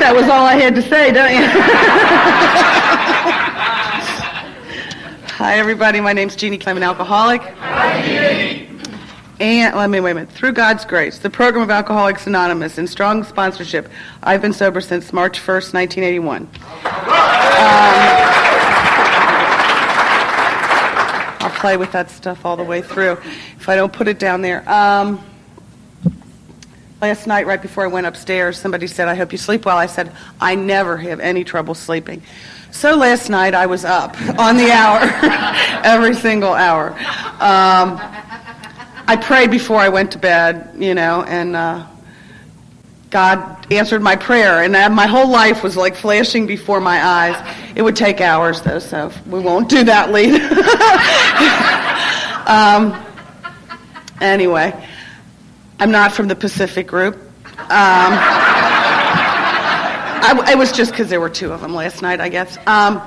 that was all I had to say, don't you? Hi, everybody. My name's Jeannie Clement, an alcoholic. Hi, Jeannie. And wait a minute. Through God's grace, the program of Alcoholics Anonymous and strong sponsorship, I've been sober since March 1st, 1981. I'll play with that stuff all the way through if I don't put it down there. Last night, right before I went upstairs, somebody said, "I hope you sleep well." I said, "I never have any trouble sleeping." So last night, I was up on the hour, every single hour. I prayed before I went to bed, and God answered my prayer. And my whole life was like flashing before my eyes. It would take hours, though, so we won't do that later. Anyway, I'm not from the Pacific group. It was just because there were two of them last night, I guess. My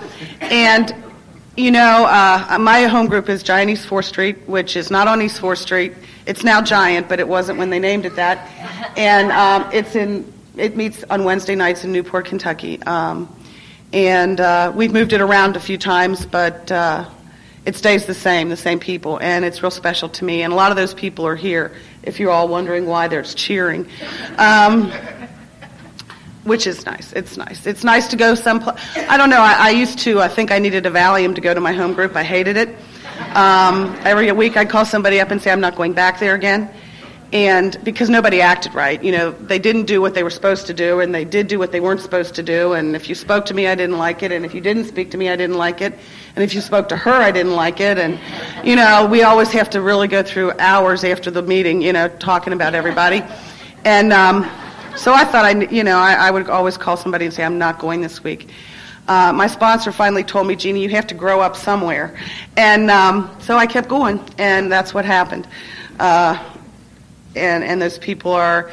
home group is Giant East 4th Street, which is not on East 4th Street. It's now Giant, but it wasn't when they named it that. And it meets on Wednesday nights in Newport, Kentucky. We've moved it around a few times, but it stays the same people, and it's real special to me. And a lot of those people are here, if you're all wondering why there's cheering. Which is nice. It's nice. It's nice to go someplace. I don't know. I used to think I needed a Valium to go to my home group. I hated it. Every week I'd call somebody up and say, "I'm not going back there again." And because nobody acted right. They didn't do what they were supposed to do, and they did do what they weren't supposed to do. And if you spoke to me, I didn't like it. And if you didn't speak to me, I didn't like it. And if you spoke to her, I didn't like it. And, we always have to really go through hours after the meeting, talking about everybody. And, so I thought, I would always call somebody and say, "I'm not going this week." My sponsor finally told me, "Jeannie, you have to grow up somewhere." And so I kept going, and that's what happened. And those people are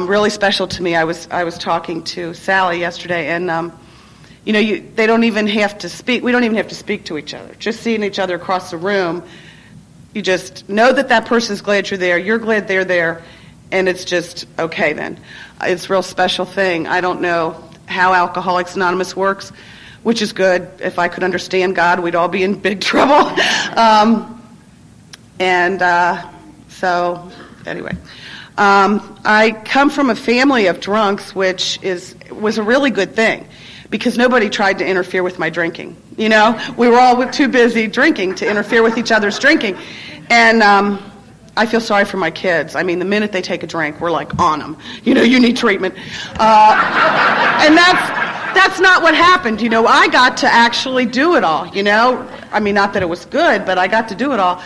really special to me. I was talking to Sally yesterday, and they don't even have to speak. We don't even have to speak to each other. Just seeing each other across the room, you just know that person's glad you're there. You're glad they're there. And it's just, okay then. It's a real special thing. I don't know how Alcoholics Anonymous works, which is good. If I could understand God, we'd all be in big trouble. I come from a family of drunks, which was a really good thing, because nobody tried to interfere with my drinking. We were all too busy drinking to interfere with each other's drinking. And I feel sorry for my kids. I mean, the minute they take a drink, we're like on them. You need treatment. And that's not what happened. I got to actually do it all, I mean, not that it was good, but I got to do it all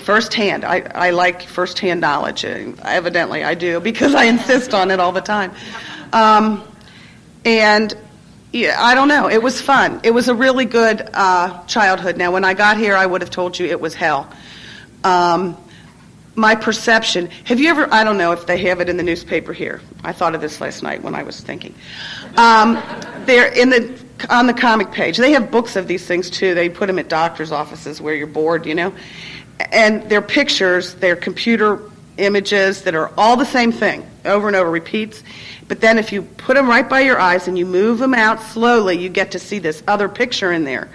firsthand. I like firsthand knowledge. Evidently, I do, because I insist on it all the time. Yeah, I don't know. It was fun. It was a really good childhood. Now, when I got here, I would have told you it was hell. My perception, I don't know if they have it in the newspaper here. I thought of this last night when I was thinking. They're on the comic page. They have books of these things too. They put them at doctor's offices where you're bored, And they're pictures, they're computer images that are all the same thing, over and over, repeats. But then if you put them right by your eyes and you move them out slowly, you get to see this other picture in there.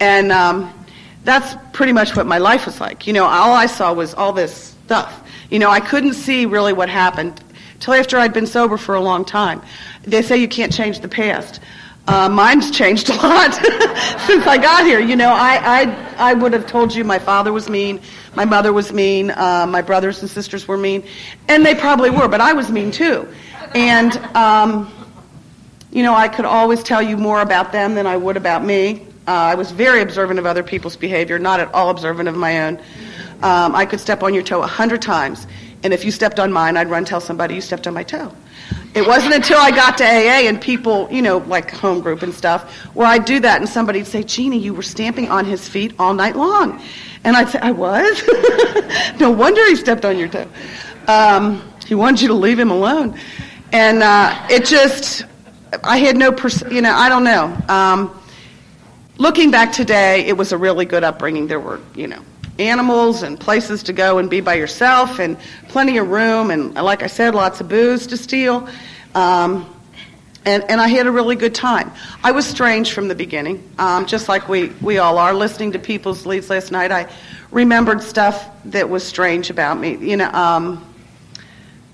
And, that's pretty much what my life was like. All I saw was all this stuff. I couldn't see really what happened till after I'd been sober for a long time. They say you can't change the past. Mine's changed a lot since I got here. I would have told you my father was mean, my mother was mean, my brothers and sisters were mean, and they probably were, but I was mean too. And, I could always tell you more about them than I would about me. I was very observant of other people's behavior, not at all observant of my own. I could step on your toe 100 times, and if you stepped on mine, I'd run tell somebody you stepped on my toe. It wasn't until I got to AA and people, like home group and stuff, where I'd do that and somebody would say, "Jeannie, you were stamping on his feet all night long." And I'd say, "I was?" No wonder he stepped on your toe. He wanted you to leave him alone. And I had no, I don't know. Looking back today, it was a really good upbringing. There were, animals and places to go and be by yourself and plenty of room and, like I said, lots of booze to steal. And I had a really good time. I was strange from the beginning, just like we all are. Listening to people's leads last night, I remembered stuff that was strange about me. You know,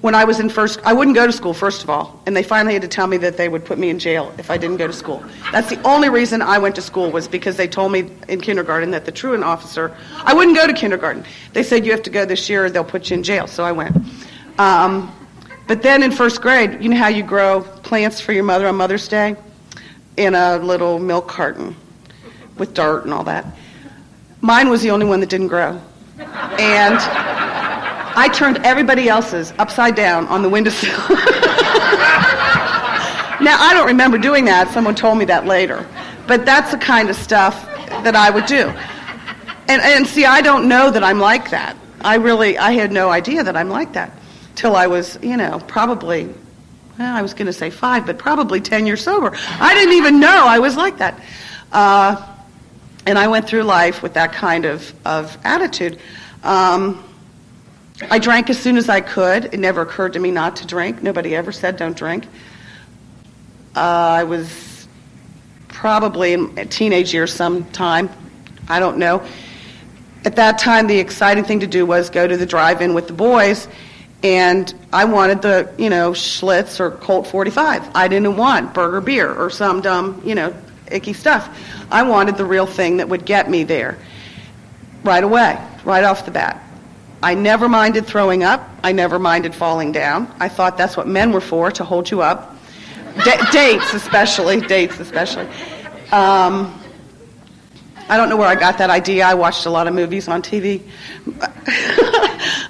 when I was in first, I wouldn't go to school, first of all, and they finally had to tell me that they would put me in jail if I didn't go to school. That's the only reason I went to school, was because they told me in kindergarten that the truant officer, I wouldn't go to kindergarten. They said, you have to go this year or they'll put you in jail, so I went. But then in first grade, you know how you grow plants for your mother on Mother's Day? In a little milk carton with dirt and all that. Mine was the only one that didn't grow. And I turned everybody else's upside down on the windowsill. Now, I don't remember doing that. Someone told me that later. But that's the kind of stuff that I would do. And see, I don't know that I'm like that. I had no idea that I'm like that. Till I was, you know, probably, well, I was going to say 5, but probably 10 years sober. I didn't even know I was like that. And I went through life with that kind of attitude. I drank as soon as I could. It never occurred to me not to drink. Nobody ever said don't drink. I was probably in teenage years sometime. I don't know. At that time, the exciting thing to do was go to the drive-in with the boys. And I wanted the, you know, Schlitz or Colt 45. I didn't want burger beer or some dumb, you know, icky stuff. I wanted the real thing that would get me there right away, right off the bat. I never minded throwing up. I never minded falling down. I thought that's what men were for, to hold you up. Dates especially. I don't know where I got that idea. I watched a lot of movies on TV.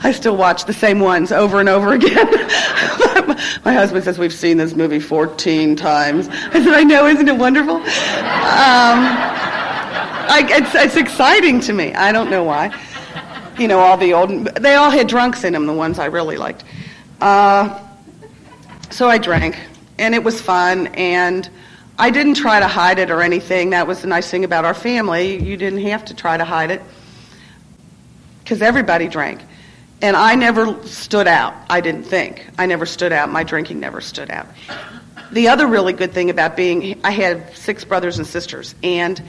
I still watch the same ones over and over again. My husband says, we've seen this movie 14 times. I said, I know, isn't it wonderful? It's exciting to me. I don't know why. You know, all the old, they all had drunks in them, the ones I really liked. So I drank, and it was fun, and I didn't try to hide it or anything. That was the nice thing about our family. You didn't have to try to hide it because everybody drank. And I never stood out, I didn't think. I never stood out. My drinking never stood out. The other really good thing about being, I had 6 brothers and sisters, and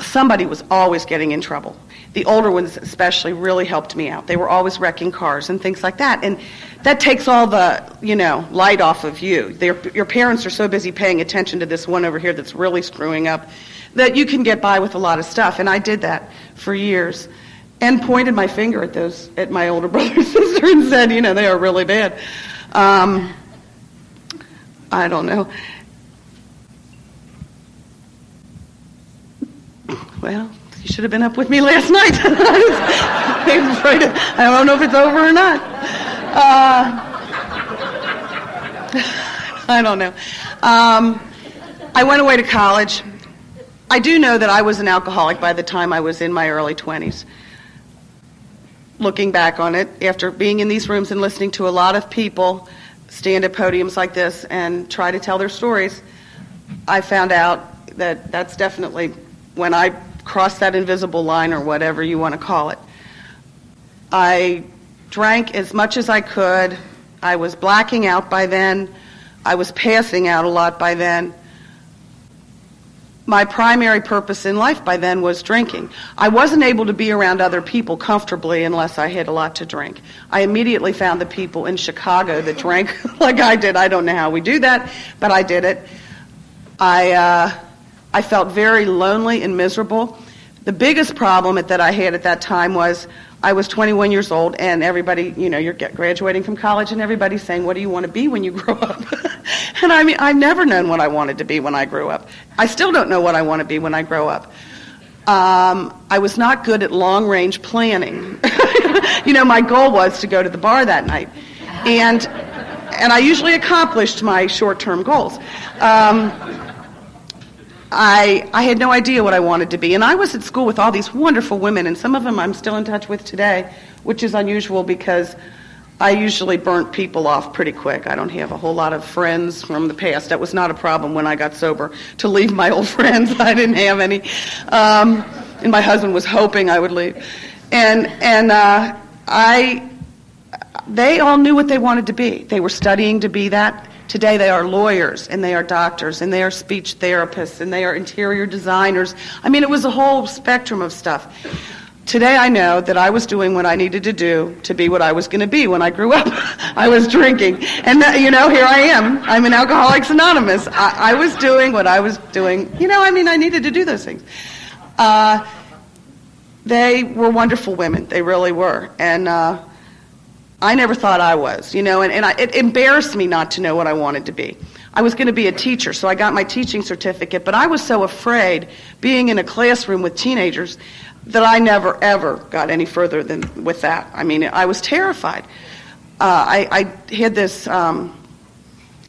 somebody was always getting in trouble. The older ones especially really helped me out. They were always wrecking cars and things like that. And that takes all the, you know, light off of you. Your parents are so busy paying attention to this one over here that's really screwing up that you can get by with a lot of stuff. And I did that for years and pointed my finger at my older brother and sister and said, you know, they are really bad. I don't know. Well, you should have been up with me last night. I don't know if it's over or not. I don't know. I went away to college. I do know that I was an alcoholic by the time I was in my early 20s. Looking back on it, after being in these rooms and listening to a lot of people stand at podiums like this and try to tell their stories, I found out that that's definitely when I crossed that invisible line, or whatever you want to call it. I drank as much as I could. I was blacking out by then. I was passing out a lot by then. My primary purpose in life by then was drinking. I wasn't able to be around other people comfortably unless I had a lot to drink. I immediately found the people in Chicago that drank like I did. I don't know how we do that, but I did it. I felt very lonely and miserable. The biggest problem that I had at that time was I was 21 years old, and everybody, you know, you're graduating from college, and everybody's saying, what do you want to be when you grow up? And I mean, I've never known what I wanted to be when I grew up. I still don't know what I want to be when I grow up. I was not good at long-range planning. You know, my goal was to go to the bar that night. And I usually accomplished my short-term goals. I had no idea what I wanted to be, and I was at school with all these wonderful women, and some of them I'm still in touch with today, which is unusual because I usually burnt people off pretty quick. I don't have a whole lot of friends from the past. That was not a problem when I got sober, to leave my old friends. I didn't have any, and my husband was hoping I would leave. And I They all knew what they wanted to be. They were studying to be that. Today they are lawyers, and they are doctors, and they are speech therapists, and they are interior designers. I mean, it was a whole spectrum of stuff. Today I know that I was doing what I needed to do to be what I was going to be when I grew up. I was drinking. And, you know, here I am. I'm an Alcoholics Anonymous. I was doing what I was doing. You know, I mean, I needed to do those things. They were wonderful women. They really were. And I never thought I was, you know, and it embarrassed me not to know what I wanted to be. I was going to be a teacher, so I got my teaching certificate, but I was so afraid being in a classroom with teenagers that I never, ever got any further than with that. I mean, I was terrified. I had this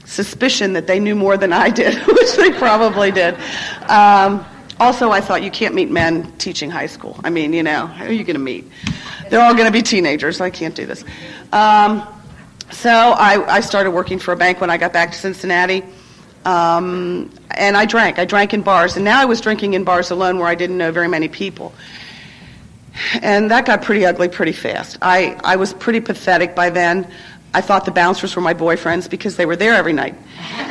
suspicion that they knew more than I did, which they probably did. Also, I thought, you can't meet men teaching high school. I mean, you know, who are you going to meet? They're all going to be teenagers. I can't do this. So I started working for a bank when I got back to Cincinnati, and I drank. I drank in bars, and now I was drinking in bars alone where I didn't know very many people. And that got pretty ugly pretty fast. I was pretty pathetic by then. I thought the bouncers were my boyfriends because they were there every night.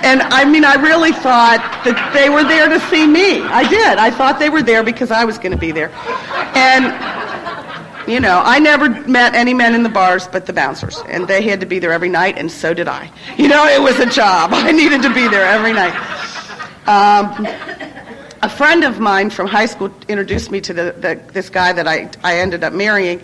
And, I mean, I really thought that they were there to see me. I did. I thought they were there because I was going to be there. And, you know, I never met any men in the bars but the bouncers. And they had to be there every night, and so did I. You know, it was a job. I needed to be there every night. A friend of mine from high school introduced me to this guy that I ended up marrying,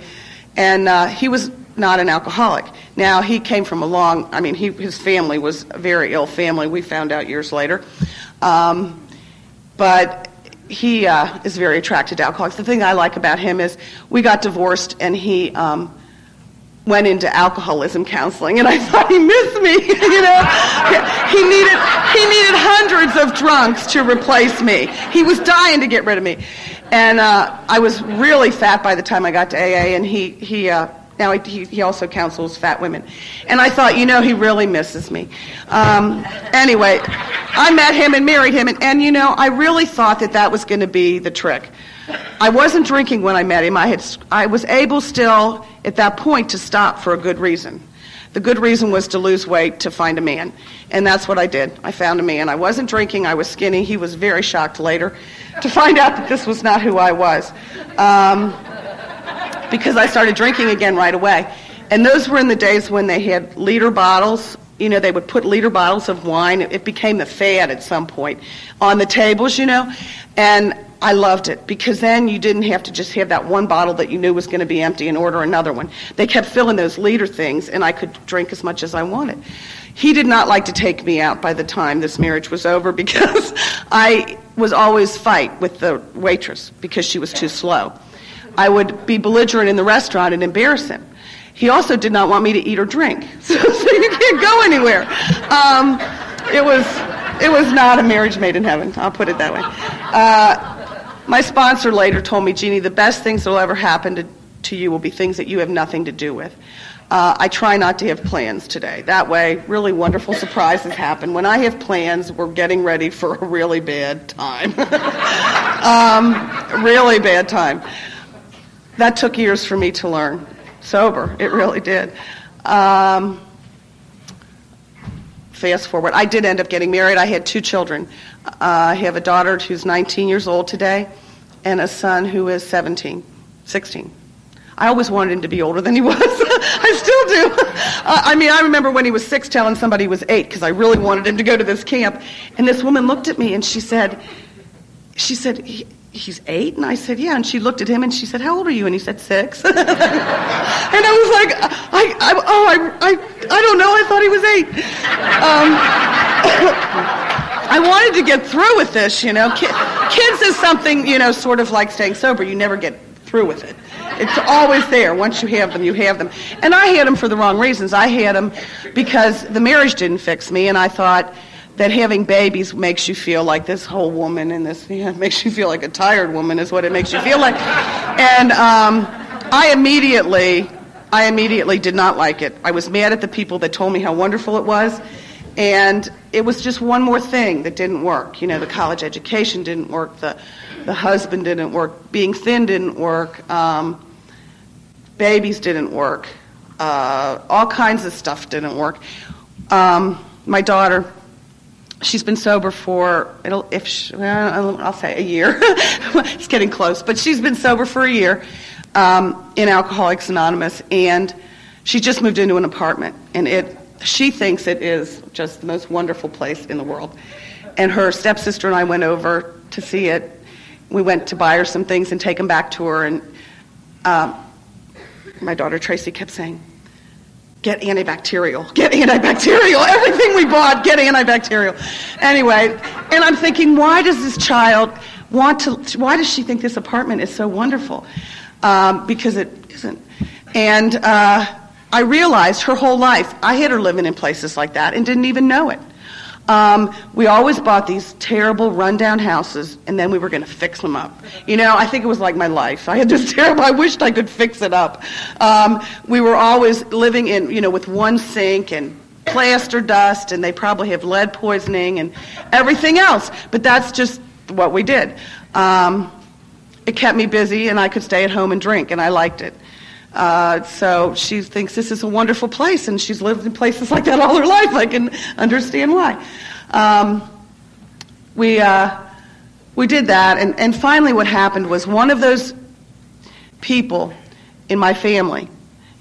and he was not an alcoholic. Now, he came from a long, I mean, his family was a very ill family, we found out years later. But he is very attracted to alcoholics. The thing I like about him is we got divorced, and he went into alcoholism counseling, and I thought he missed me, you know? He needed hundreds of drunks to replace me. He was dying to get rid of me. And I was really fat by the time I got to AA, and now he also counsels fat women. And I thought, you know, he really misses me. Anyway, I met him and married him, and you know, I really thought that was going to be the trick. I wasn't drinking when I met him. I was able still at that point to stop for a good reason. The good reason was to lose weight, to find a man. And that's what I did. I found a man. I wasn't drinking. I was skinny. He was very shocked later to find out that this was not who I was. Because I started drinking again right away. And those were in the days when they had liter bottles. You know, they would put liter bottles of wine. It became the fad at some point on the tables, you know. And I loved it because then you didn't have to just have that one bottle that you knew was going to be empty and order another one. They kept filling those liter things, and I could drink as much as I wanted. He did not like to take me out by the time this marriage was over because I was always fight with the waitress because she was too slow. I would be belligerent in the restaurant and embarrass him. He also did not want me to eat or drink, so you can't go anywhere. It was not a marriage made in heaven. I'll put it that way. My sponsor later told me, Jeannie, the best things that will ever happen to you will be things that you have nothing to do with. I try not to have plans today. That way, really wonderful surprises happen. When I have plans, we're getting ready for a really bad time. Really bad time. That took years for me to learn. Sober, it really did. Fast forward, I did end up getting married. I had two children. I have a daughter who's 19 years old today and a son who is 16. I always wanted him to be older than he was. I still do. I mean, I remember when he was 6 telling somebody he was 8 because I really wanted him to go to this camp. And this woman looked at me and she said, he's 8? And I said, yeah. And she looked at him and she said, how old are you? And he said, 6. And I was like, I don't know. I thought he was 8. I wanted to get through with this, you know. Kids is something, you know, sort of like staying sober. You never get through with it. It's always there. Once you have them, you have them. And I had them for the wrong reasons. I had them because the marriage didn't fix me, and I thought that having babies makes you feel like this whole woman and this, you know, makes you feel like a tired woman is what it makes you feel like. And I immediately did not like it. I was mad at the people that told me how wonderful it was. And it was just one more thing that didn't work. You know, the college education didn't work. The husband didn't work. Being thin didn't work. Babies didn't work. All kinds of stuff didn't work. My daughter, she's been sober for, I'll say a year. It's getting close, but she's been sober for a year in Alcoholics Anonymous, and she just moved into an apartment, and she thinks it is just the most wonderful place in the world. And her stepsister and I went over to see it. We went to buy her some things and take them back to her, and my daughter Tracy kept saying, get antibacterial, everything we bought, get antibacterial. Anyway, and I'm thinking, why does this child why does she think this apartment is so wonderful? Because it isn't. And I realized her whole life, I had her living in places like that and didn't even know it. We always bought these terrible rundown houses, and then we were going to fix them up. I think it was like my life. I had this terrible, I wished I could fix it up. We were always living in, with one sink and plaster dust, and they probably have lead poisoning and everything else. But that's just what we did. It kept me busy, and I could stay at home and drink, and I liked it. So she thinks this is a wonderful place, and she's lived in places like that all her life. I can understand why. We did that, and finally what happened was one of those people in my family,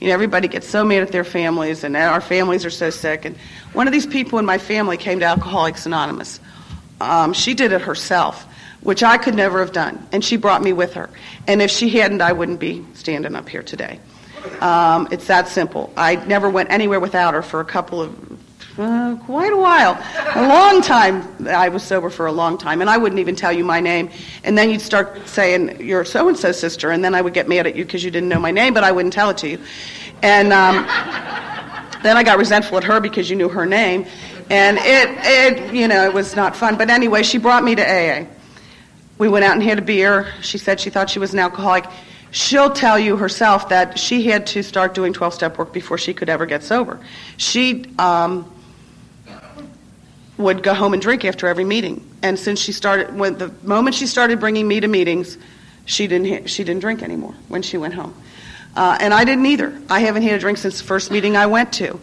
everybody gets so mad at their families, and our families are so sick, and one of these people in my family came to Alcoholics Anonymous. She did it herself, which I could never have done, and she brought me with her. And if she hadn't, I wouldn't be standing up here today. It's that simple. I never went anywhere without her for quite a while. A long time. I was sober for a long time, and I wouldn't even tell you my name. And then you'd start saying, you're so-and-so sister, and then I would get mad at you because you didn't know my name, but I wouldn't tell it to you. And then I got resentful at her because you knew her name. And it was not fun. But anyway, she brought me to AA. We went out and had a beer. She said she thought she was an alcoholic. She'll tell you herself that she had to start doing 12-step work before she could ever get sober. She would go home and drink after every meeting. And since she started, the moment she started bringing me to meetings, she didn't drink anymore when she went home. And I didn't either. I haven't had a drink since the first meeting I went to.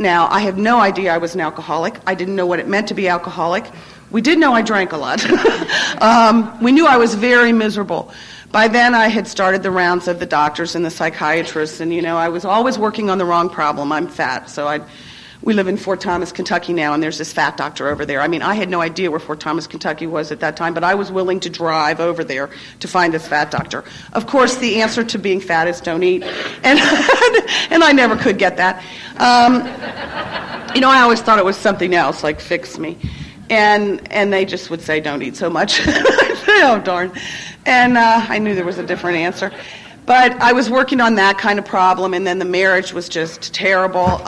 Now, I have no idea I was an alcoholic. I didn't know what it meant to be alcoholic. We did know I drank a lot. We knew I was very miserable. By then, I had started the rounds of the doctors and the psychiatrists, and, I was always working on the wrong problem. I'm fat, so we live in Fort Thomas, Kentucky now, and there's this fat doctor over there. I mean, I had no idea where Fort Thomas, Kentucky was at that time, but I was willing to drive over there to find this fat doctor. Of course, the answer to being fat is don't eat, and I never could get that. I always thought it was something else, like fix me. And they just would say, don't eat so much. Oh, darn. And I knew there was a different answer. But I was working on that kind of problem, and then the marriage was just terrible.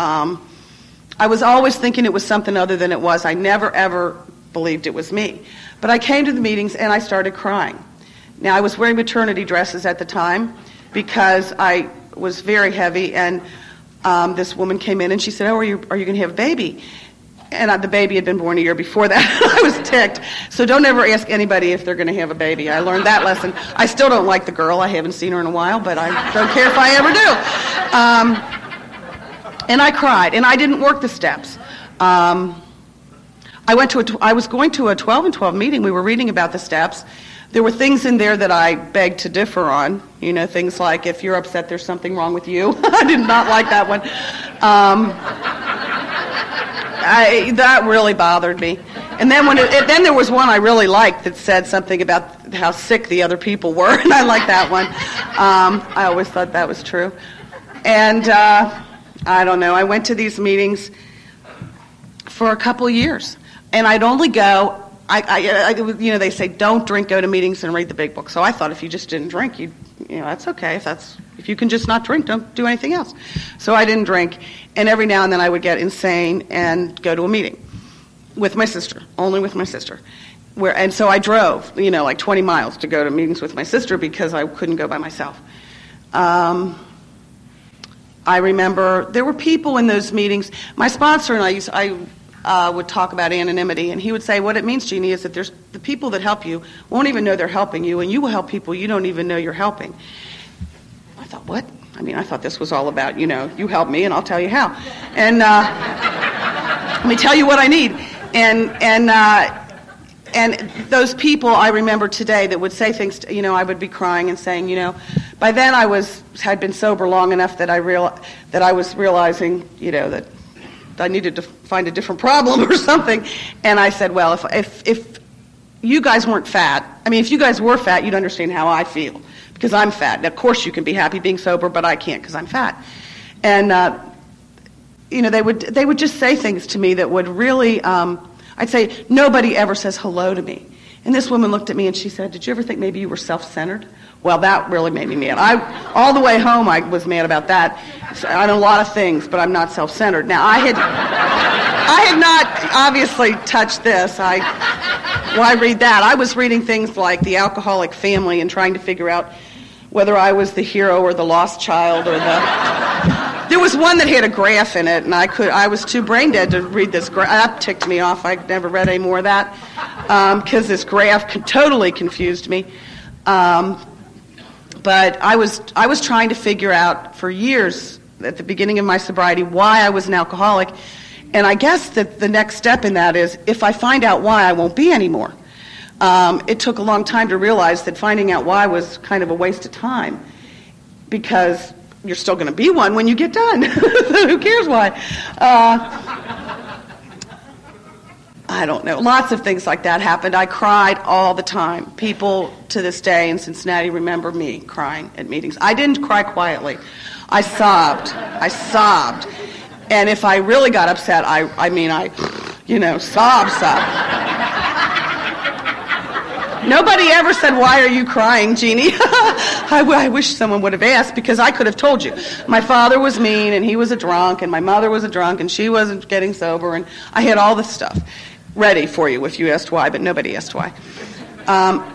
I was always thinking it was something other than it was. I never, ever believed it was me. But I came to the meetings, and I started crying. Now, I was wearing maternity dresses at the time because I was very heavy, and this woman came in, and she said, oh, are you going to have a baby? And the baby had been born a year before that. I was ticked. So don't ever ask anybody if they're going to have a baby. I learned that lesson. I still don't like the girl. I haven't seen her in a while, but I don't care if I ever do. And I cried, and I didn't work the steps. I was going to a 12 and 12 meeting. We were reading about the steps. There were things in there that I begged to differ on. Things like, if you're upset, there's something wrong with you. I did not like that one. That really bothered me. And then then there was one I really liked that said something about how sick the other people were, and I liked that one. I always thought that was true. And I don't know. I went to these meetings for a couple years, and I'd only go. They say don't drink, go to meetings, and read the big book. So I thought if you just didn't drink, that's okay. If you can just not drink, don't do anything else. So I didn't drink, and every now and then I would get insane and go to a meeting with my sister, only with my sister. And so I drove, like 20 miles to go to meetings with my sister because I couldn't go by myself. I remember there were people in those meetings. My sponsor and I would talk about anonymity, and he would say what it means, Jeannie, is that there's the people that help you won't even know they're helping you, and you will help people you don't even know you're helping. I thought, what? I mean, I thought this was all about, you know, you help me and I'll tell you how. And let me tell you what I need. And those people I remember today that would say things, to, you know, I would be crying and saying, you know, by then I had been sober long enough that I was realizing, you know, that I needed to find a different problem or something. And I said, well, if you guys weren't fat, I mean, if you guys were fat, you'd understand how I feel because I'm fat. And of course, you can be happy being sober, but I can't because I'm fat. And you know, they would just say things to me that would really. I'd say, nobody ever says hello to me. And this woman looked at me and she said, did you ever think maybe you were self-centered? Well, that really made me mad. All the way home, I was mad about that. So, on a lot of things, but I'm not self-centered. Now, I had not obviously touched this. Why read that? I was reading things like The Alcoholic Family and trying to figure out whether I was the hero or the lost child or the... There was one that had a graph in it, and I was too brain dead to read this graph. That ticked me off. I never read any more of that because this graph totally confused me. But I was trying to figure out for years at the beginning of my sobriety why I was an alcoholic, and I guess that the next step in that is if I find out why, I won't be anymore. It took a long time to realize that finding out why was kind of a waste of time because you're still going to be one when you get done. Who cares why? I don't know. Lots of things like that happened. I cried all the time. People to this day in Cincinnati remember me crying at meetings. I didn't cry quietly. I sobbed. And if I really got upset, I sob. Nobody ever said, why are you crying, Jeannie? I wish someone would have asked because I could have told you. My father was mean and he was a drunk and my mother was a drunk and she wasn't getting sober and I had all this stuff ready for you if you asked why, but nobody asked why.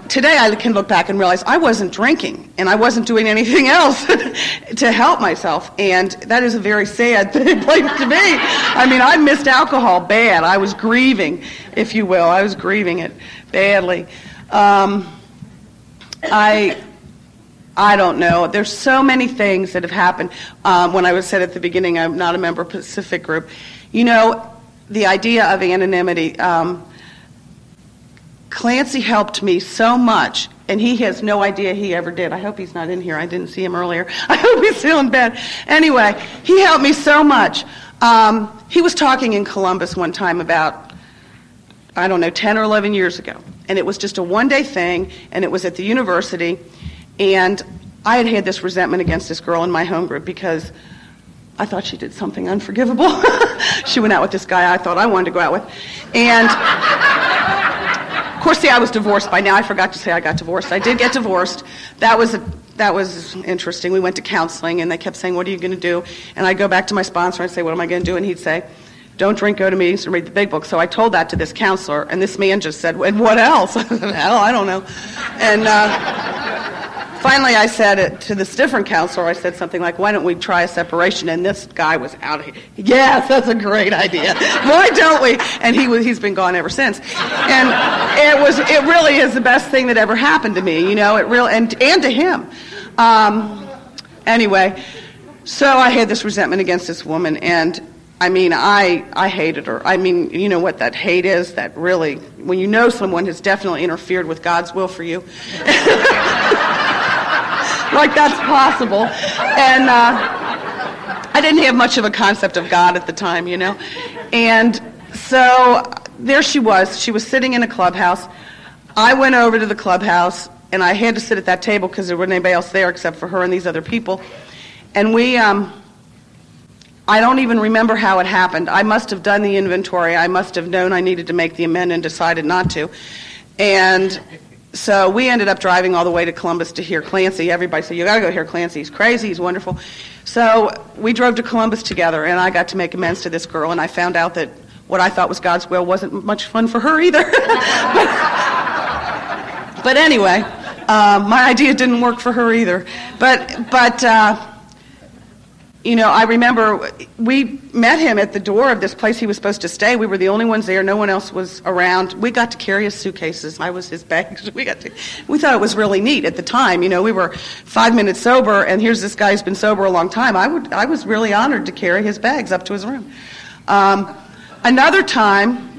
Today I can look back and realize I wasn't drinking and I wasn't doing anything else to help myself, and that is a very sad place to be. I mean, I missed alcohol bad. I was grieving, if you will. I was grieving it badly. I don't know. There's so many things that have happened. When I was said at the beginning, I'm not a member of Pacific Group. You know, the idea of anonymity, Clancy helped me so much, and he has no idea he ever did. I hope he's not in here. I didn't see him earlier. I hope he's still in bed. Anyway, he helped me so much. He was talking in Columbus one time about, 10 or 11 years ago. And it was just a one-day thing, and it was at the university. And I had this resentment against this girl in my home group because I thought she did something unforgivable. She went out with this guy I thought I wanted to go out with. And, of course, I was divorced by now. I forgot to say I got divorced. I did get divorced. That was interesting. We went to counseling, and they kept saying, what are you going to do? And I'd go back to my sponsor and say, what am I going to do? And he'd say, don't drink, go to meetings, and read the big book. So I told that to this counselor, and this man just said, and what else? I said, hell, I don't know. And finally I said it to this different counselor. I said something like, why don't we try a separation? And this guy was out of here. Yes, that's a great idea. Why don't we? And he's been gone ever since. And it really is the best thing that ever happened to me, you know, and to him. Anyway, so I had this resentment against this woman, and I mean, I hated her. I mean, you know what that hate is? That really, when you know someone has definitely interfered with God's will for you. Like, that's possible. And I didn't have much of a concept of God at the time, you know. And so there she was. She was sitting in a clubhouse. I went over to the clubhouse, and I had to sit at that table because there wasn't anybody else there except for her and these other people. And we... I don't even remember how it happened. I must have done the inventory. I must have known I needed to make the amend and decided not to. And so we ended up driving all the way to Columbus to hear Clancy. Everybody said, you got to go hear Clancy. He's crazy. He's wonderful. So we drove to Columbus together, and I got to make amends to this girl, and I found out that what I thought was God's will wasn't much fun for her either. But anyway, my idea didn't work for her either. But you know, I remember we met him at the door of this place he was supposed to stay. We were the only ones there. No one else was around. We got to carry his suitcases. I was his baggage. We thought it was really neat at the time. You know, we were 5 minutes sober, and here's this guy who's been sober a long time. I was really honored to carry his bags up to his room. Another time,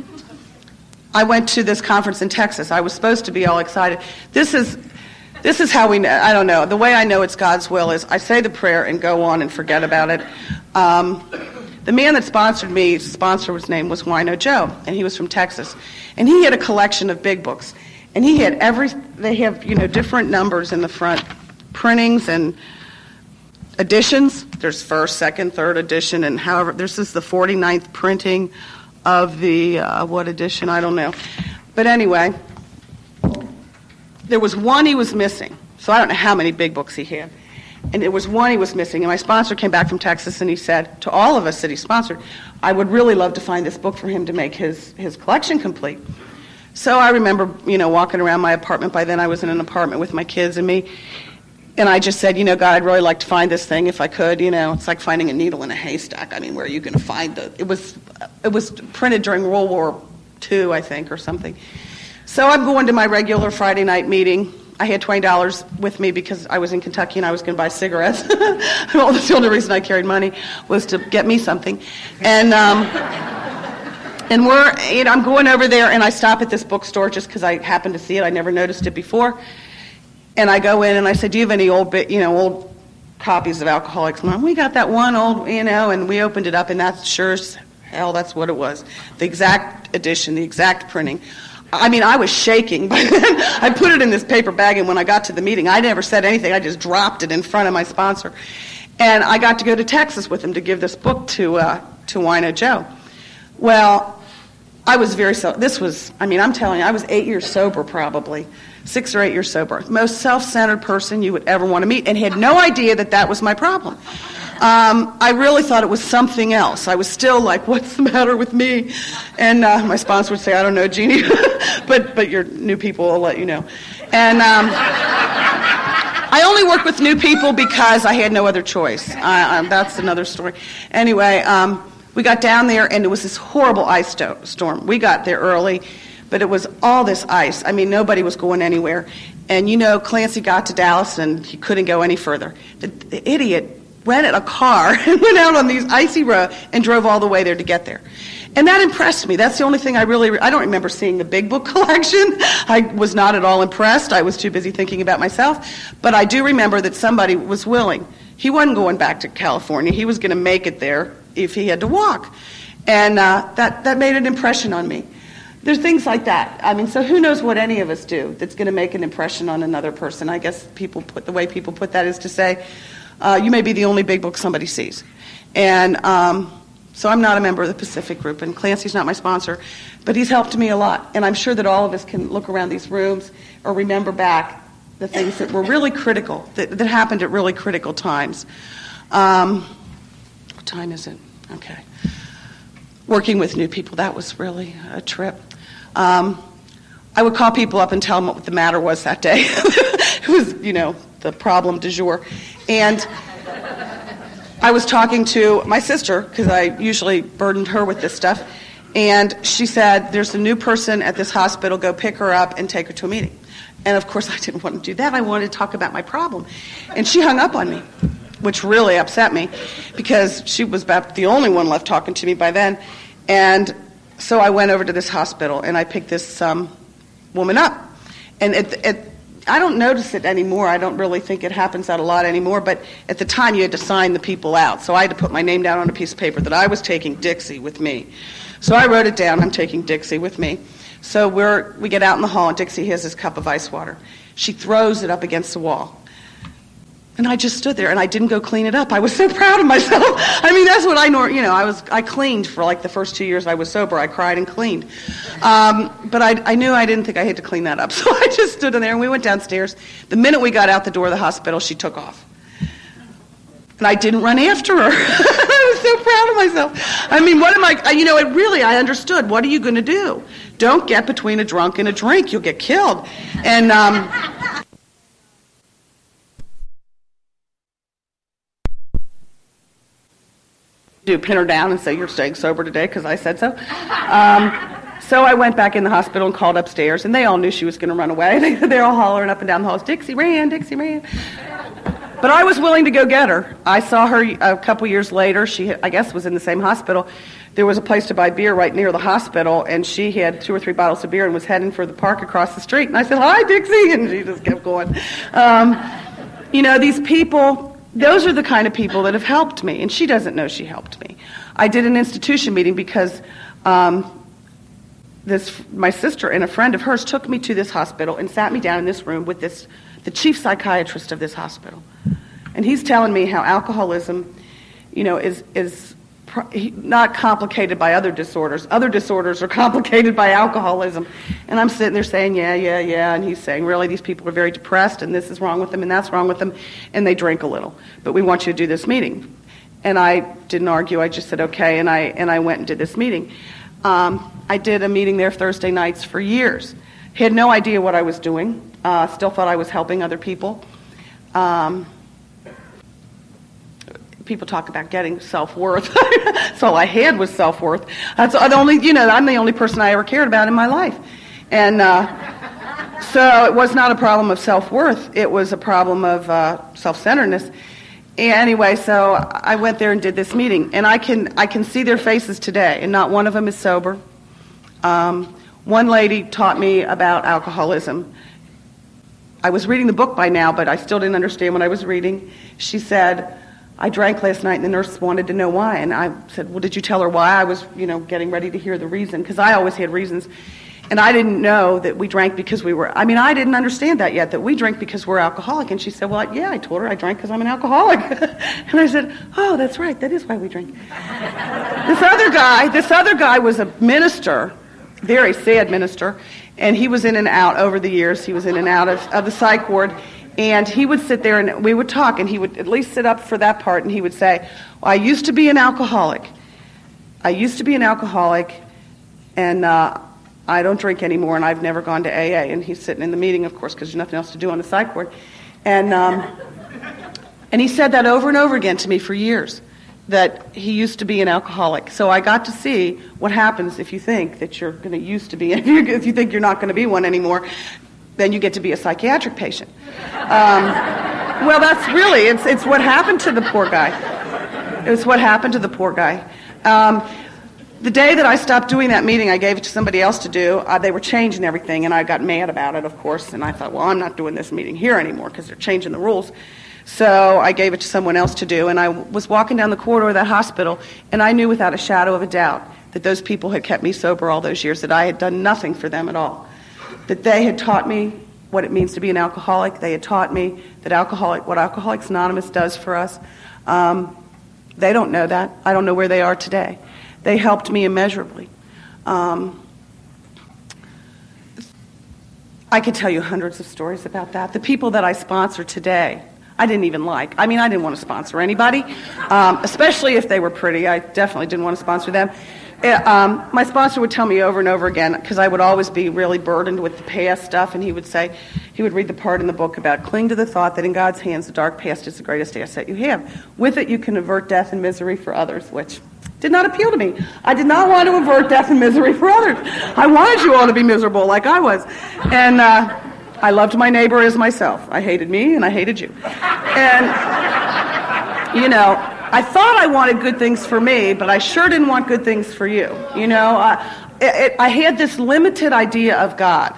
I went to this conference in Texas. I was supposed to be all excited. This is how we know. I don't know. The way I know it's God's will is I say the prayer and go on and forget about it. The man that sponsored me, his sponsor's name was Wino Joe, and he was from Texas. And he had a collection of big books. And he had they have, you know, different numbers in the front, printings and editions. There's first, second, third edition, and however, this is the 49th printing of the, what edition? I don't know. But anyway, there was one he was missing, so I don't know how many big books he had. And there was one he was missing, and my sponsor came back from Texas, and he said to all of us that he sponsored, I would really love to find this book for him to make his collection complete. So I remember, you know, walking around my apartment. By then I was in an apartment with my kids and me, and I just said, you know, God, I'd really like to find this thing if I could. You know, it's like finding a needle in a haystack. I mean, where are you going to find it? It was printed during World War II, I think, or something. So I'm going to my regular Friday night meeting. I had $20 with me because I was in Kentucky and I was going to buy cigarettes. Well, the only reason I carried money was to get me something. And I'm going over there, and I stop at this bookstore just because I happened to see it. I never noticed it before. And I go in and I say, do you have any old copies of Alcoholics Anonymous? We got that one old, you know, and we opened it up, and that's sure as hell, that's what it was. The exact edition, the exact printing. I mean, I was shaking. I put it in this paper bag, and when I got to the meeting, I never said anything. I just dropped it in front of my sponsor. And I got to go to Texas with him to give this book to Wino Joe. Well, I was very self. This was, I mean, I'm telling you, I was 8 years sober probably. 6 or 8 years sober. Most self-centered person you would ever want to meet, and had no idea that was my problem. I really thought it was something else. I was still like, what's the matter with me? And my sponsor would say, I don't know, Jeannie, but your new people will let you know. And I only worked with new people because I had no other choice. That's another story. Anyway, we got down there, and it was this horrible ice storm. We got there early, but it was all this ice. I mean, nobody was going anywhere. And, you know, Clancy got to Dallas, and he couldn't go any further. The idiot rented a car and went out on these icy roads and drove all the way there to get there. And that impressed me. That's the only thing I don't remember seeing the big book collection. I was not at all impressed. I was too busy thinking about myself. But I do remember that somebody was willing. He wasn't going back to California. He was going to make it there if he had to walk. And that made an impression on me. There's things like that. I mean, so who knows what any of us do that's going to make an impression on another person. I guess the way people put that is to say, you may be the only big book somebody sees. And so I'm not a member of the Pacific Group, and Clancy's not my sponsor, but he's helped me a lot. And I'm sure that all of us can look around these rooms or remember back the things that were really critical, that happened at really critical times. What time is it? Okay. Working with new people, that was really a trip. I would call people up and tell them what the matter was that day. It was, you know, the problem du jour. And I was talking to my sister, because I usually burdened her with this stuff, and she said, there's a new person at this hospital, go pick her up and take her to a meeting. And of course I didn't want to do that. I wanted to talk about my problem. And she hung up on me, which really upset me, because she was about the only one left talking to me by then. And so I went over to this hospital, and I picked this woman up. And I don't notice it anymore. I don't really think it happens out a lot anymore. But at the time, you had to sign the people out. So I had to put my name down on a piece of paper that I was taking Dixie with me. So I wrote it down. I'm taking Dixie with me. So we get out in the hall, and Dixie has this cup of ice water. She throws it up against the wall. And I just stood there, and I didn't go clean it up. I was so proud of myself. I mean, that's what I know. You know, I cleaned for like the first 2 years I was sober. I cried and cleaned. But I knew I didn't think I had to clean that up. So I just stood in there, and we went downstairs. The minute we got out the door of the hospital, she took off. And I didn't run after her. I was so proud of myself. I mean, what am I, you know, I understood. What are you going to do? Don't get between a drunk and a drink. You'll get killed. And, do, pin her down and say, you're staying sober today because I said so. So I went back in the hospital and called upstairs, and they all knew she was going to run away. They're all hollering up and down the halls, Dixie ran, Dixie ran. But I was willing to go get her. I saw her a couple years later. She, I guess, was in the same hospital. There was a place to buy beer right near the hospital, and she had 2 or 3 bottles of beer and was heading for the park across the street. And I said, hi, Dixie, and she just kept going. You know, these people, those are the kind of people that have helped me, and she doesn't know she helped me. I did an institution meeting because my sister and a friend of hers took me to this hospital and sat me down in this room with the chief psychiatrist of this hospital. And he's telling me how alcoholism, you know, is not complicated by other disorders. Other disorders are complicated by alcoholism. And I'm sitting there saying, yeah, yeah, yeah. And he's saying, really, these people are very depressed, and this is wrong with them, and that's wrong with them, and they drink a little. But we want you to do this meeting. And I didn't argue. I just said, okay, and I went and did this meeting. I did a meeting there Thursday nights for years. Had no idea what I was doing. Still thought I was helping other people. People talk about getting self-worth. That's all I had was self-worth. I'm the only person I ever cared about in my life. And so it was not a problem of self-worth. It was a problem of self-centeredness. Anyway, so I went there and did this meeting. And I can see their faces today, and not one of them is sober. One lady taught me about alcoholism. I was reading the book by now, but I still didn't understand what I was reading. She said, I drank last night, and the nurse wanted to know why. And I said, well, did you tell her why? I was, getting ready to hear the reason, because I always had reasons. And I didn't know that we drank because I didn't understand that yet, that we drink because we're alcoholic. And she said, well, yeah, I told her I drank because I'm an alcoholic. And I said, oh, that's right, that is why we drink. This other guy was a minister, very sad minister, and he was in and out over the years. He was in and out of the psych ward. And he would sit there, and we would talk, and he would at least sit up for that part, and he would say, well, I used to be an alcoholic, and I don't drink anymore, and I've never gone to AA. And he's sitting in the meeting, of course, because there's nothing else to do on the psych ward. And and he said that over and over again to me for years, that he used to be an alcoholic. So I got to see what happens if you think that you're going to used to be, if you think you're not going to be one anymore, then you get to be a psychiatric patient. Well, that's really, it's what happened to the poor guy. It's what happened to the poor guy. The day that I stopped doing that meeting, I gave it to somebody else to do. They were changing everything, and I got mad about it, of course, and I thought, well, I'm not doing this meeting here anymore because they're changing the rules. So I gave it to someone else to do, and I was walking down the corridor of that hospital, and I knew without a shadow of a doubt that those people had kept me sober all those years, that I had done nothing for them at all, that they had taught me what it means to be an alcoholic. They had taught me that what Alcoholics Anonymous does for us. They don't know that. I don't know where they are today. They helped me immeasurably. I could tell you hundreds of stories about that. The people that I sponsor today, I didn't even like. I mean, I didn't want to sponsor anybody, especially if they were pretty. I definitely didn't want to sponsor them. My sponsor would tell me over and over again, because I would always be really burdened with the past stuff, and he would read the part in the book about cling to the thought that in God's hands the dark past is the greatest asset you have. With it you can avert death and misery for others, which did not appeal to me. I did not want to avert death and misery for others. I wanted you all to be miserable like I was. And I loved my neighbor as myself. I hated me and I hated you. And, I thought I wanted good things for me, but I sure didn't want good things for you. I had this limited idea of God.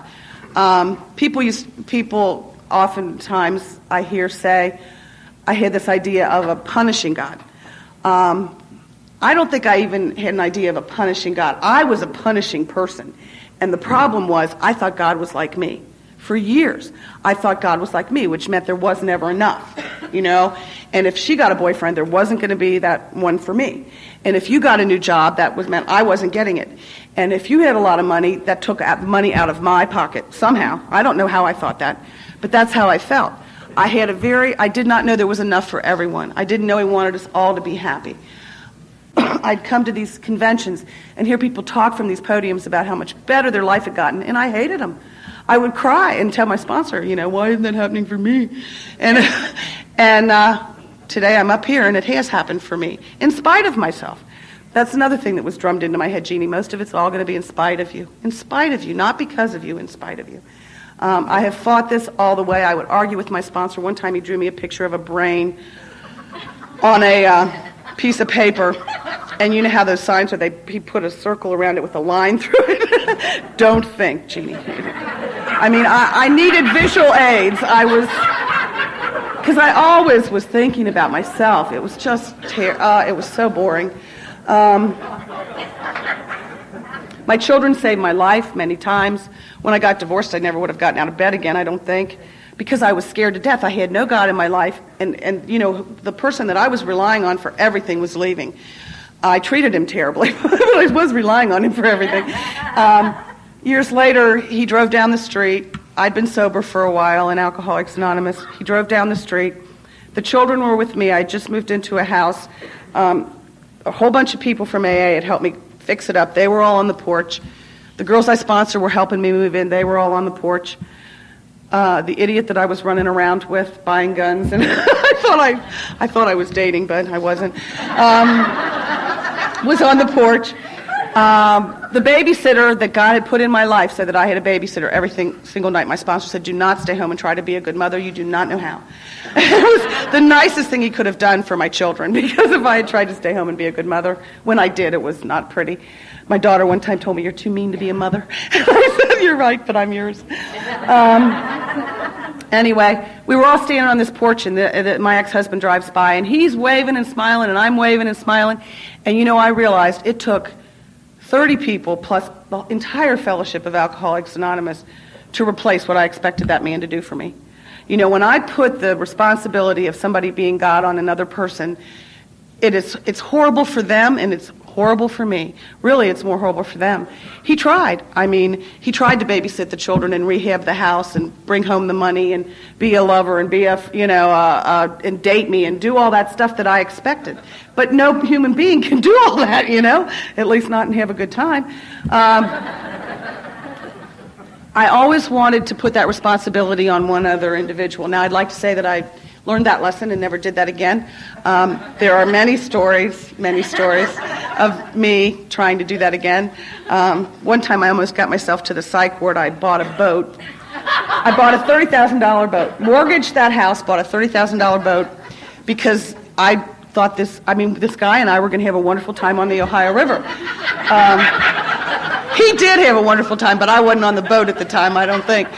People oftentimes I hear say, I had this idea of a punishing God. I don't think I even had an idea of a punishing God. I was a punishing person. And the problem was, I thought God was like me. For years, I thought God was like me, which meant there was never enough, And if she got a boyfriend, there wasn't going to be that one for me. And if you got a new job, that meant I wasn't getting it. And if you had a lot of money, that took money out of my pocket somehow. I don't know how I thought that, but that's how I felt. I did not know there was enough for everyone. I didn't know he wanted us all to be happy. I'd come to these conventions and hear people talk from these podiums about how much better their life had gotten, and I hated them. I would cry and tell my sponsor, why isn't that happening for me? And today I'm up here, and it has happened for me, in spite of myself. That's another thing that was drummed into my head, Jeannie. Most of it's all going to be in spite of you, not because of you, in spite of you. I have fought this all the way. I would argue with my sponsor. One time he drew me a picture of a brain on a piece of paper, and you know how those signs are. He put a circle around it with a line through it. Don't think, Jeannie. I mean, I needed visual aids. Because I always was thinking about myself. It was just, it was so boring. My children saved my life many times. When I got divorced, I never would have gotten out of bed again, I don't think, because I was scared to death. I had no God in my life, and you know, the person that I was relying on for everything was leaving. I treated him terribly, but I was relying on him for everything. Years later, he drove down the street. I'd been sober for a while in Alcoholics Anonymous. He drove down the street. The children were with me. I just moved into a house. A whole bunch of people from AA had helped me fix it up. They were all on the porch. The girls I sponsor were helping me move in. They were all on the porch. The idiot that I was running around with, buying guns, and I thought I was dating, but I wasn't, was on the porch. The babysitter that God had put in my life said that I had a babysitter every single night. My sponsor said, do not stay home and try to be a good mother. You do not know how. It was the nicest thing he could have done for my children, because if I had tried to stay home and be a good mother, when I did, it was not pretty. My daughter one time told me, you're too mean to be a mother. I said, you're right, but I'm yours. Anyway, we were all standing on this porch, and my ex-husband drives by, and he's waving and smiling, and I'm waving and smiling. And, you know, I realized it took 30 people plus the entire fellowship of Alcoholics Anonymous to replace what I expected that man to do for me. You know, when I put the responsibility of somebody being God on another person, it's horrible for them and it's horrible for me. Really, it's more horrible for them. He tried. I mean, he tried to babysit the children and rehab the house and bring home the money and be a lover and be a, you know, and date me and do all that stuff that I expected. But no human being can do all that, you know, at least not and have a good time. I always wanted to put that responsibility on one other individual. Now, I'd like to say that I learned that lesson and never did that again. There are many stories of me trying to do that again. One time I almost got myself to the psych ward. I bought a boat. I bought a $30,000 boat. Mortgaged that house, bought a $30,000 boat, because I thought this guy and I were going to have a wonderful time on the Ohio River. He did have a wonderful time, but I wasn't on the boat at the time, I don't think.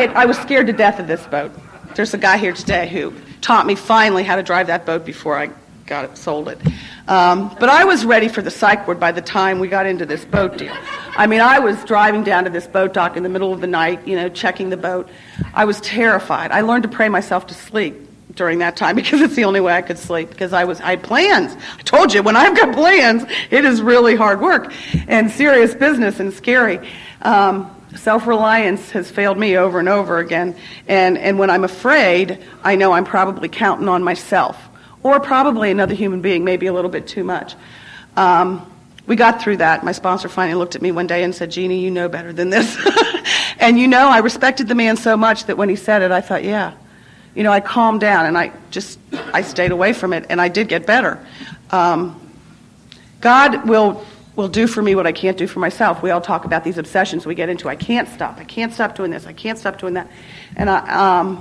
I was scared to death of this boat. There's a guy here today who taught me finally how to drive that boat before I got it, sold it. But I was ready for the psych ward by the time we got into this boat deal. I mean, I was driving down to this boat dock in the middle of the night, you know, checking the boat. I was terrified. I learned to pray myself to sleep during that time, because it's the only way I could sleep, because I had plans. I told you, when I've got plans, it is really hard work and serious business and scary. Self-reliance has failed me over and over again, and when I'm afraid, I know I'm probably counting on myself, or probably another human being, maybe a little bit too much. We got through that. My sponsor finally looked at me one day and said, Jeannie, you know better than this. And you know, I respected the man so much that when he said it, I thought, yeah. You know, I calmed down, and I stayed away from it, and I did get better. God will do for me what I can't do for myself. We all talk about these obsessions we get into. I can't stop doing this, I can't stop doing that. And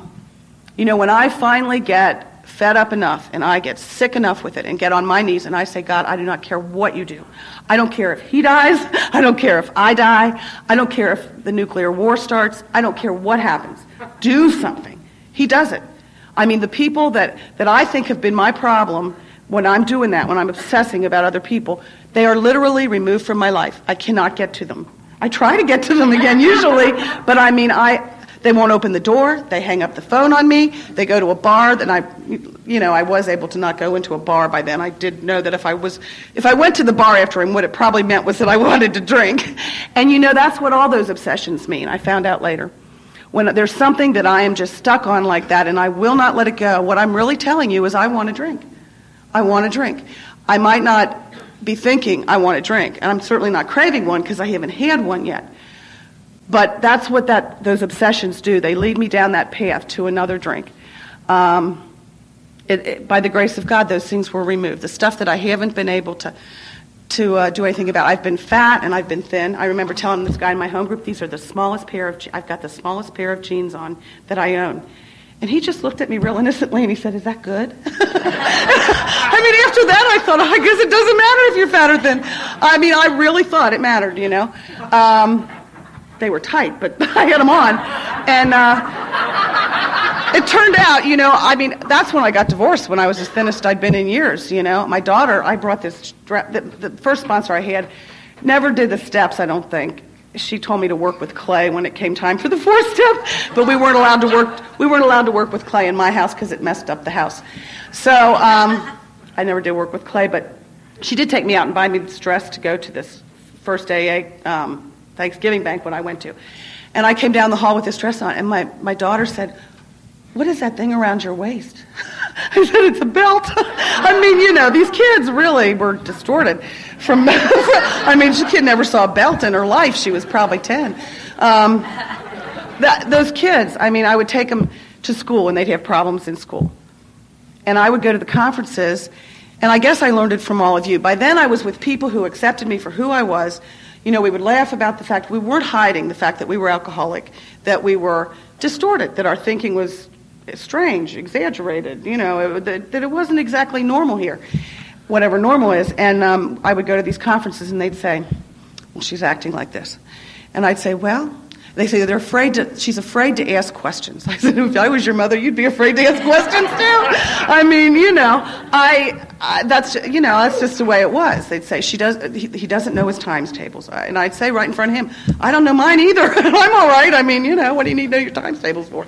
you know, when I finally get fed up enough and I get sick enough with it and get on my knees and I say, God, I do not care what you do. I don't care if he dies. I don't care if I die. I don't care if the nuclear war starts. I don't care what happens. Do something. He does it. I mean, the people that I think have been my problem, when I'm doing that, when I'm obsessing about other people, they are literally removed from my life. I cannot get to them. I try to get to them again usually, but I mean, they won't open the door. They hang up the phone on me. They go to a bar. Then I was able to not go into a bar by then. I did know that if I went to the bar after him, what it probably meant was that I wanted to drink. And you know, that's what all those obsessions mean. I found out later. When there's something that I am just stuck on like that and I will not let it go, what I'm really telling you is I want to drink. I want a drink. I might not be thinking I want a drink, and I'm certainly not craving one because I haven't had one yet. But that's what those obsessions do. They lead me down that path to another drink. By the grace of God, those things were removed. The stuff that I haven't been able to do anything about. I've been fat and I've been thin. I remember telling this guy in my home group, "These are the smallest pair of I've got the smallest pair of jeans on that I own." And he just looked at me real innocently and he said, "Is that good?" I mean, after that I thought, I guess it doesn't matter if you're fatter thin. I mean, I really thought it mattered, you know. They were tight, but I had them on. And it turned out, you know, I mean, that's when I got divorced, when I was the thinnest I'd been in years, you know. My daughter, I brought this, the first sponsor I had, never did the steps, I don't think. She told me to work with clay when it came time for the fourth step, but we weren't allowed to work with clay in my house because it messed up the house. So I never did work with clay, but she did take me out and buy me this dress to go to this first AA Thanksgiving banquet I went to. And I came down the hall with this dress on, and my daughter said, "What is that thing around your waist?" I said, "It's a belt." I mean, you know, these kids really were distorted. I mean, this kid never saw a belt in her life. She was probably 10. Those kids, I mean, I would take them to school, and they'd have problems in school. And I would go to the conferences, and I guess I learned it from all of you. By then, I was with people who accepted me for who I was. You know, we would laugh about the fact we weren't hiding the fact that we were alcoholic, that we were distorted, that our thinking was strange, exaggerated, you know, that it wasn't exactly normal here, whatever normal is. And I would go to these conferences, and they'd say, "Well, she's acting like this." And I'd say, "Well," they say, "she's afraid to ask questions." I said, "If I was your mother, you'd be afraid to ask questions too." I mean, you know, that's just the way it was. They'd say, he doesn't know his times tables. And I'd say right in front of him, "I don't know mine either." I'm all right. I mean, you know, what do you need to know your times tables for?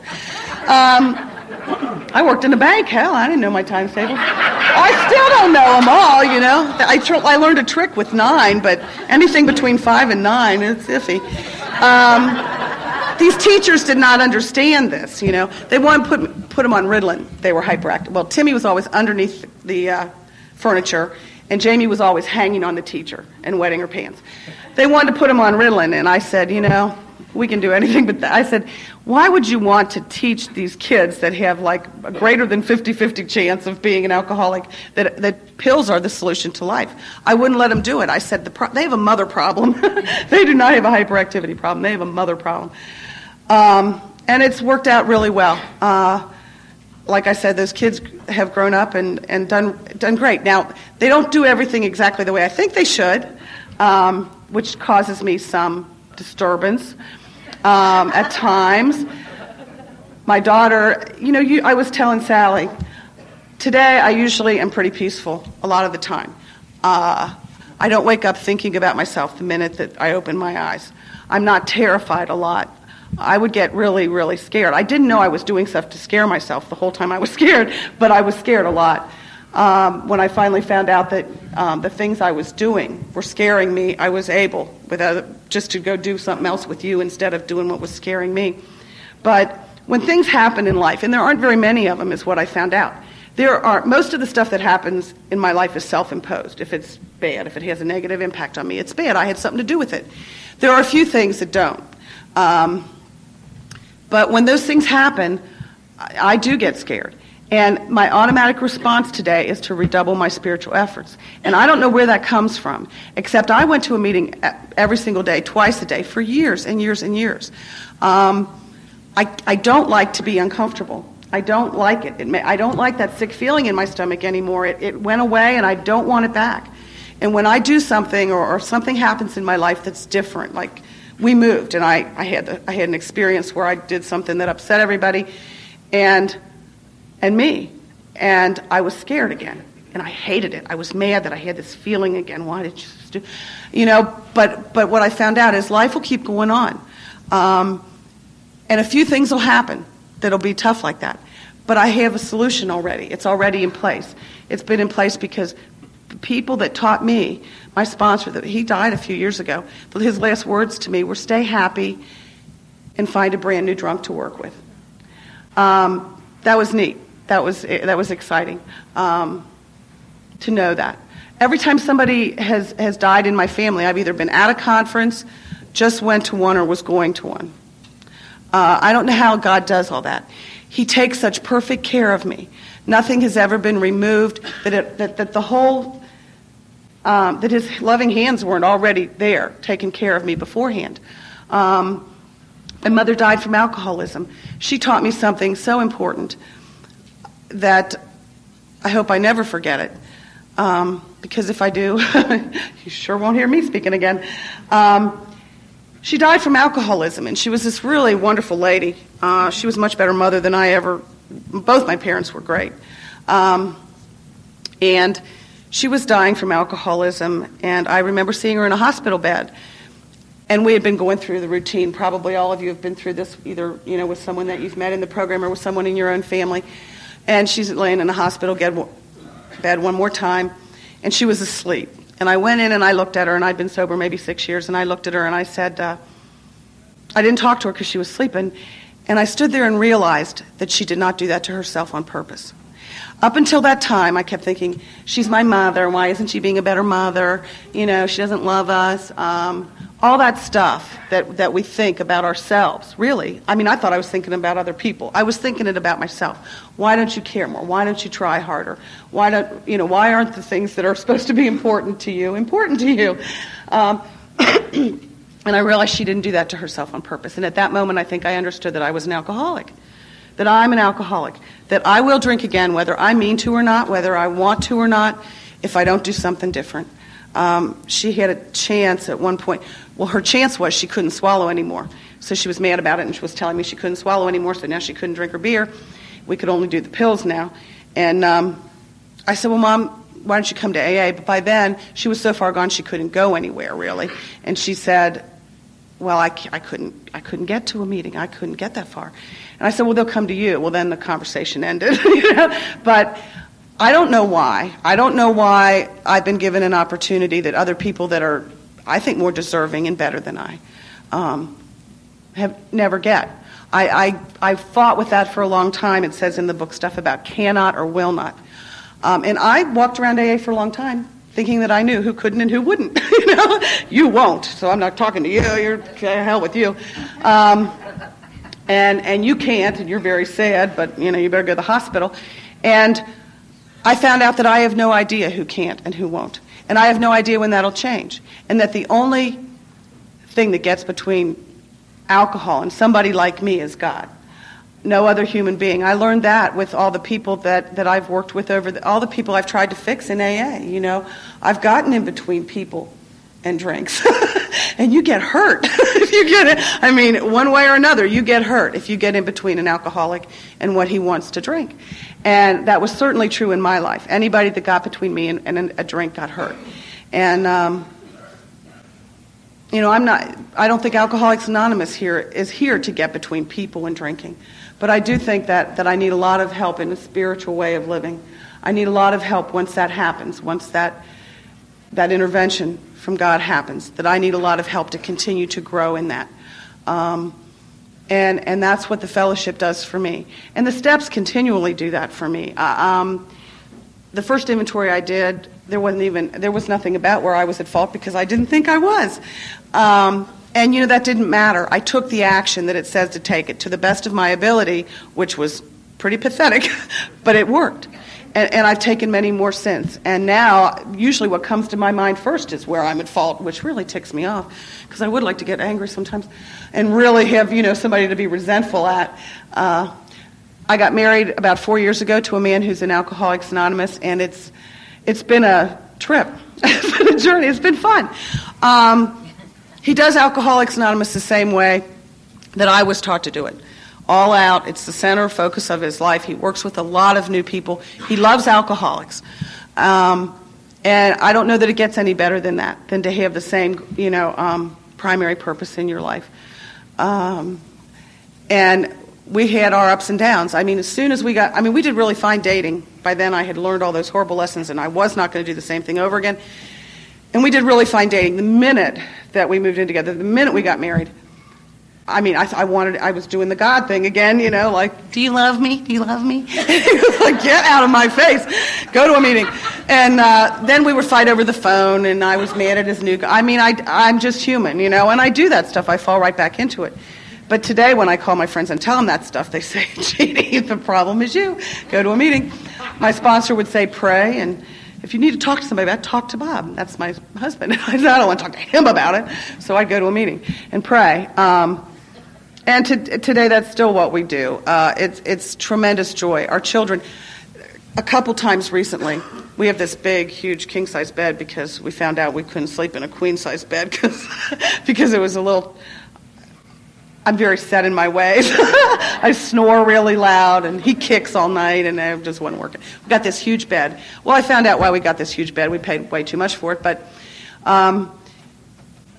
I worked in a bank. Hell, I didn't know my times tables. I still don't know them all, you know. I learned a trick with 9, but anything between 5 and 9, it's iffy. These teachers did not understand this, you know. They wanted to put them on Ritalin. They were hyperactive. Well, Timmy was always underneath the furniture, and Jamie was always hanging on the teacher and wetting her pants. They wanted to put them on Ritalin, and I said, you know, we can do anything but that. I said, why would you want to teach these kids that have like a greater than 50-50 chance of being an alcoholic that pills are the solution to life? I wouldn't let them do it. I said, they have a mother problem. They do not have a hyperactivity problem. They have a mother problem. And it's worked out really well. Like I said, those kids have grown up and done great. Now, they don't do everything exactly the way I think they should, which causes me some disturbance at times. My daughter, you know, I was telling Sally, today I usually am pretty peaceful a lot of the time. I don't wake up thinking about myself the minute that I open my eyes. I'm not terrified a lot. I would get really, really scared. I didn't know I was doing stuff to scare myself the whole time I was scared, but I was scared a lot. When I finally found out that the things I was doing were scaring me, I was able just to go do something else with you instead of doing what was scaring me. But when things happen in life, and there aren't very many of them is what I found out, most of the stuff that happens in my life is self-imposed. If it's bad, if it has a negative impact on me, it's bad. I had something to do with it. There are a few things that don't. But when those things happen, I do get scared. And my automatic response today is to redouble my spiritual efforts. And I don't know where that comes from, except I went to a meeting every single day, twice a day, for years and years and years. I don't like to be uncomfortable. I don't like it. I don't like that sick feeling in my stomach anymore. It went away, and I don't want it back. And when I do something or something happens in my life that's different, like we moved, and I had an experience where I did something that upset everybody, and me, and I was scared again, and I hated it. I was mad that I had this feeling again. Why did you do, you know? But what I found out is life will keep going on, and a few things will happen that'll be tough like that. But I have a solution already. It's already in place. It's been in place because the people that taught me, my sponsor, that he died a few years ago. But his last words to me were, "Stay happy, and find a brand new drunk to work with." That was neat. That was exciting to know that. Every time somebody has died in my family, I've either been at a conference, just went to one, or was going to one. I don't know how God does all that. He takes such perfect care of me. Nothing has ever been removed, that his loving hands weren't already there, taking care of me beforehand. My mother died from alcoholism. She taught me something so important that I hope I never forget it. Because if I do, you sure won't hear me speaking again. She died from alcoholism, and she was this really wonderful lady. She was a much better mother than I ever. Both my parents were great. And she was dying from alcoholism, and I remember seeing her in a hospital bed. And we had been going through the routine. Probably all of you have been through this, either with someone that you've met in the program or with someone in your own family. And she's laying in the hospital bed one more time, and she was asleep. And I went in and I looked at her, and I'd been sober maybe 6 years, and I looked at her and I said, I didn't talk to her because she was sleeping, and I stood there and realized that she did not do that to herself on purpose. Up until that time, I kept thinking, she's my mother, why isn't she being a better mother? She doesn't love us. All that stuff that we think about ourselves, really. I thought I was thinking about other people. I was thinking it about myself. Why don't you care more? Why don't you try harder? Why aren't the things that are supposed to be important to you? And I realized she didn't do that to herself on purpose. And at that moment, I think I understood that I was an alcoholic, that I'm an alcoholic, that I will drink again, whether I mean to or not, whether I want to or not, if I don't do something different. She had a chance at one point. Well, her chance was she couldn't swallow anymore. So she was mad about it, and she was telling me she couldn't swallow anymore, so now she couldn't drink her beer. We could only do the pills now. And I said, well, Mom, why don't you come to AA? But by then, she was so far gone she couldn't go anywhere, really. And she said, well, I couldn't get to a meeting. I couldn't get that far. And I said, well, they'll come to you. Well, then the conversation ended. But I don't know why. I don't know why I've been given an opportunity that other people that are, I think, more deserving and better than I have never get. I fought with that for a long time. It says in the book stuff about cannot or will not. And I walked around AA for a long time thinking that I knew who couldn't and who wouldn't. You won't, so I'm not talking to you. You're hell with you. And you can't, and you're very sad, but, you better go to the hospital. And I found out that I have no idea who can't and who won't. And I have no idea when that'll change. And that the only thing that gets between alcohol and somebody like me is God. No other human being. I learned that with all the people that I've worked with all the people I've tried to fix in AA, I've gotten in between people and drinks. And you get hurt. If you get it. One way or another, you get hurt if you get in between an alcoholic and what he wants to drink. And that was certainly true in my life. Anybody that got between me and a drink got hurt. And, I don't think Alcoholics Anonymous is here to get between people and drinking. But I do think that I need a lot of help in a spiritual way of living. I need a lot of help once that happens, once that intervention from God happens, that I need a lot of help to continue to grow in that. And that's what the fellowship does for me. And the steps continually do that for me. The first inventory I did, there was nothing about where I was at fault because I didn't think I was. And, that didn't matter. I took the action that it says to take it to the best of my ability, which was pretty pathetic, but it worked. And I've taken many more since. And now, usually what comes to my mind first is where I'm at fault, which really ticks me off, because I would like to get angry sometimes and really have, somebody to be resentful at. I got married about 4 years ago to a man who's in Alcoholics Anonymous, and it's been a trip. It's been a journey. It's been fun. He does Alcoholics Anonymous the same way that I was taught to do it. All out. It's the center focus of his life. He works with a lot of new people. He loves alcoholics. And I don't know that it gets any better than that, than to have the same, primary purpose in your life. And we had our ups and downs. As soon as we got, we did really fine dating. By then I had learned all those horrible lessons and I was not going to do the same thing over again. And we did really fine dating. The minute that we moved in together, the minute we got married, I was doing the God thing again, like, do you love me? Do you love me? Like, get out of my face. Go to a meeting. And then we would fight over the phone, and I was mad at his new guy. I'm just human, and I do that stuff. I fall right back into it. But today when I call my friends and tell them that stuff, they say, Jeannie, the problem is you. Go to a meeting. My sponsor would say, pray, and if you need to talk to somebody about it, talk to Bob. That's my husband. I don't want to talk to him about it. So I'd go to a meeting and pray. And today that's still what we do. It's tremendous joy. Our children, a couple times recently, we have this big, huge king-size bed because we found out we couldn't sleep in a queen-size bed because it was a little... I'm very set in my ways. I snore really loud, and he kicks all night, and I just wasn't working. We got this huge bed. Well, I found out why we got this huge bed. We paid way too much for it. But a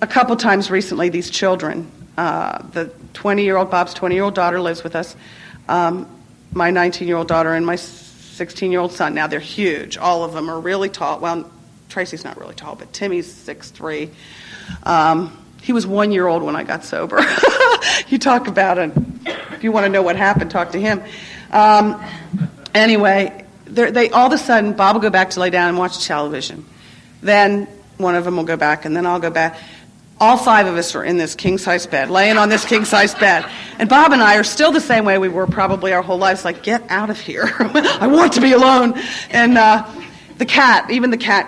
couple times recently, these children, the 20-year-old, Bob's 20-year-old daughter lives with us, my 19-year-old daughter and my 16-year-old son. Now, they're huge. All of them are really tall. Well, Tracy's not really tall, but Timmy's 6'3". He was 1 year old when I got sober. You talk about it. If you want to know what happened, talk to him. Anyway, they all of a sudden, Bob will go back to lay down and watch television. Then one of them will go back, and then I'll go back. All five of us are in this king-size bed, laying on this king-size bed. And Bob and I are still the same way we were probably our whole lives, like, get out of here. I want to be alone. And the cat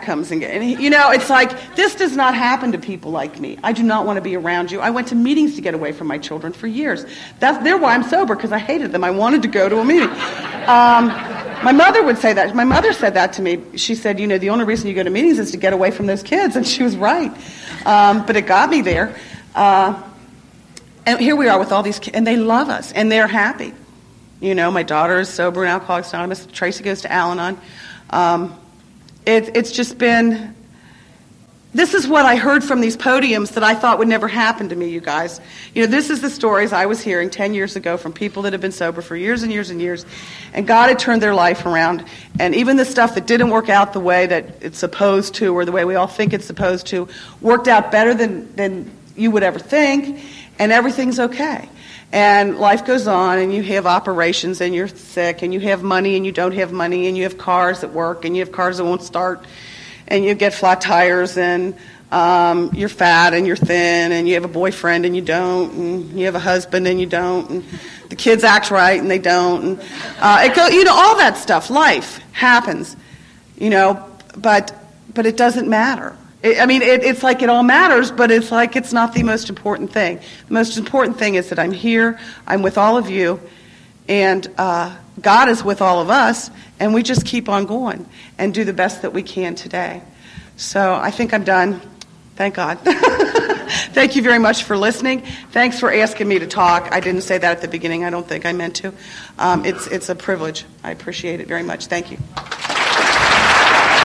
comes and gets, and it's like, this does not happen to people like me. I do not want to be around you. I went to meetings to get away from my children for years. They're why I'm sober, because I hated them. I wanted to go to a meeting. My mother would say that. My mother said that to me. She said, the only reason you go to meetings is to get away from those kids. And she was right. But it got me there. And here we are with all these kids. And they love us. And they're happy. My daughter is sober in Alcoholics Anonymous. Tracy goes to Al-Anon. It's just been... This is what I heard from these podiums that I thought would never happen to me, you guys. This is the stories I was hearing 10 years ago from people that have been sober for years and years and years. And God had turned their life around. And even the stuff that didn't work out the way that it's supposed to, or the way we all think it's supposed to, worked out better than you would ever think. And everything's okay. And life goes on, and you have operations, and you're sick, and you have money, and you don't have money, and you have cars at work, and you have cars that won't start, and you get flat tires, and you're fat, and you're thin, and you have a boyfriend, and you don't, and you have a husband, and you don't, and the kids act right, and they don't, and it goes, all that stuff. Life happens, but it doesn't matter. It's like it all matters, but it's like it's not the most important thing. The most important thing is that I'm here, I'm with all of you, and God is with all of us, and we just keep on going and do the best that we can today. So I think I'm done. Thank God. Thank you very much for listening. Thanks for asking me to talk. I didn't say that at the beginning. I don't think I meant to. It's a privilege. I appreciate it very much. Thank you.